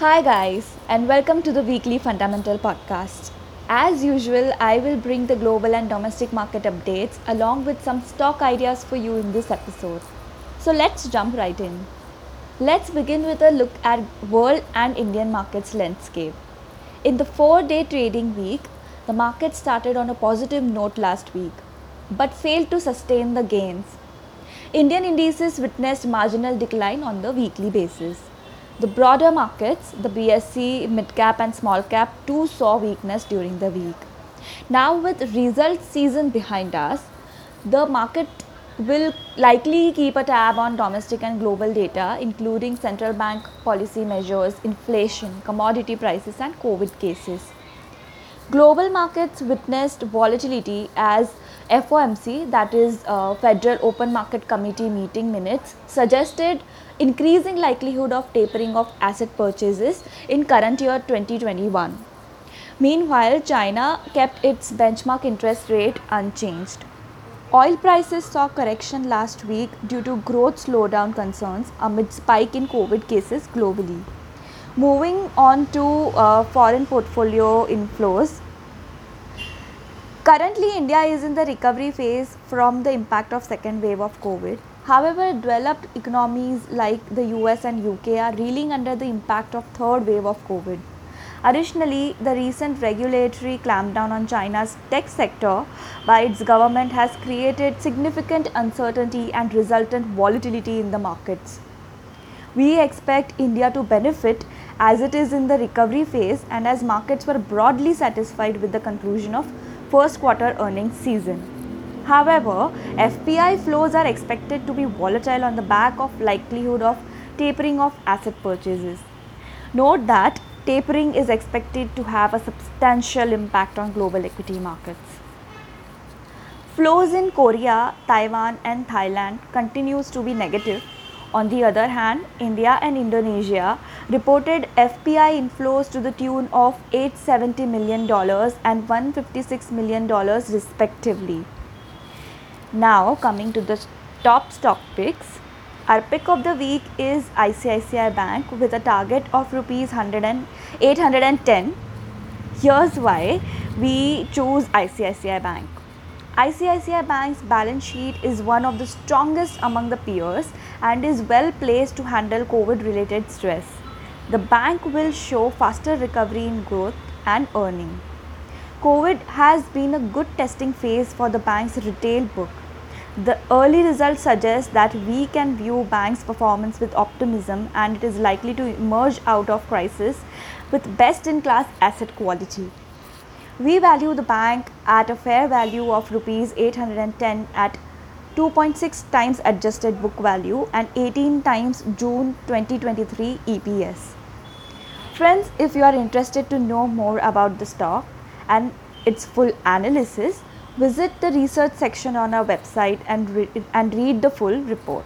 Hi guys, and welcome to the weekly fundamental podcast. As usual, I will bring the global and domestic market updates along with some stock ideas for you in this episode. So let's jump right in. Let's begin with a look at world and Indian markets landscape. In the 4-day trading week, the market started on a positive note last week, but failed to sustain the gains. Indian indices witnessed marginal decline on the weekly basis. The broader markets, the BSE, mid-cap and small-cap too saw weakness during the week. Now with result season behind us, the market will likely keep a tab on domestic and global data including central bank policy measures, inflation, commodity prices and COVID cases. Global markets witnessed volatility as FOMC, that is Federal Open Market Committee meeting minutes, suggested increasing likelihood of tapering of asset purchases in current year 2021. Meanwhile, China kept its benchmark interest rate unchanged. Oil prices saw correction last week due to growth slowdown concerns amid spike in COVID cases globally. Moving on to foreign portfolio inflows. Currently, India is in the recovery phase from the impact of second wave of COVID. However, developed economies like the US and UK are reeling under the impact of third wave of COVID. Additionally, the recent regulatory clampdown on China's tech sector by its government has created significant uncertainty and resultant volatility in the markets. We expect India to benefit as it is in the recovery phase and as markets were broadly satisfied with the conclusion of first quarter earnings season. However, FPI flows are expected to be volatile on the back of likelihood of tapering of asset purchases. Note that tapering is expected to have a substantial impact on global equity markets. Flows in Korea, Taiwan and Thailand continues to be negative. On the other hand, India and Indonesia reported FPI inflows to the tune of $870 million and $156 million respectively. Now coming to the top stock picks, our pick of the week is ICICI Bank with a target of ₹810. Here's why we choose ICICI Bank. ICICI Bank's balance sheet is one of the strongest among the peers and is well placed to handle COVID-related stress. The bank will show faster recovery in growth and earning. COVID has been a good testing phase for the bank's retail book. The early results suggest that we can view bank's performance with optimism and it is likely to emerge out of crisis with best-in-class asset quality. We value the bank at a fair value of ₹810 at 2.6 times adjusted book value and 18 times June 2023 EPS. Friends, if you are interested to know more about the stock, and its full analysis, visit the research section on our website and read the full report.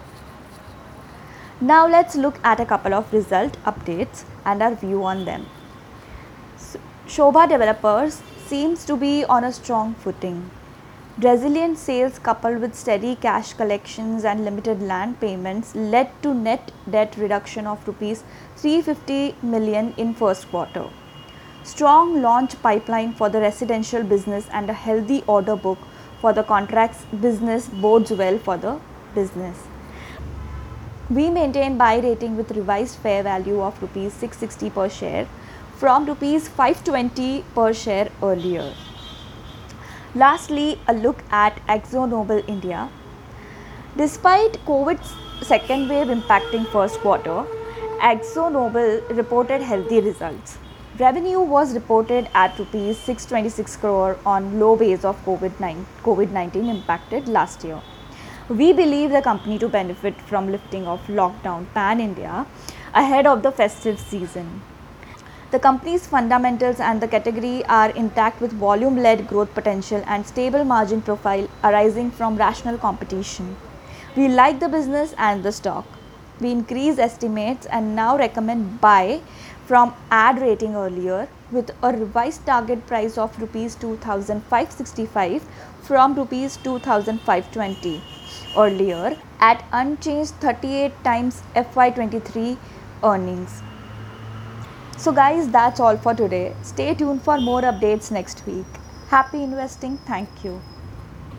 Now let's look at a couple of result updates and our view on them. Shobha Developers seems to be on a strong footing. Resilient sales coupled with steady cash collections and limited land payments led to net debt reduction of ₹350 million in first quarter. Strong launch pipeline for the residential business and a healthy order book for the contracts business bodes well for the business. We maintain buy rating with revised fair value of ₹660 per share from ₹520 per share earlier. Lastly, a look at ExxonMobil India. Despite COVID's second wave impacting first quarter, ExxonMobil reported healthy results. Revenue was reported at ₹626 crore on low base of COVID-19 impacted last year. We believe the company to benefit from lifting of lockdown pan-India ahead of the festive season. The company's fundamentals and the category are intact with volume-led growth potential and stable margin profile arising from rational competition. We like the business and the stock. We increase estimates and now recommend buy from ad rating earlier with a revised target price of ₹2,565 from ₹2,520 earlier at unchanged 38 times FY23 earnings. So guys, that's all for today. Stay tuned for more updates next week. Happy investing. Thank you.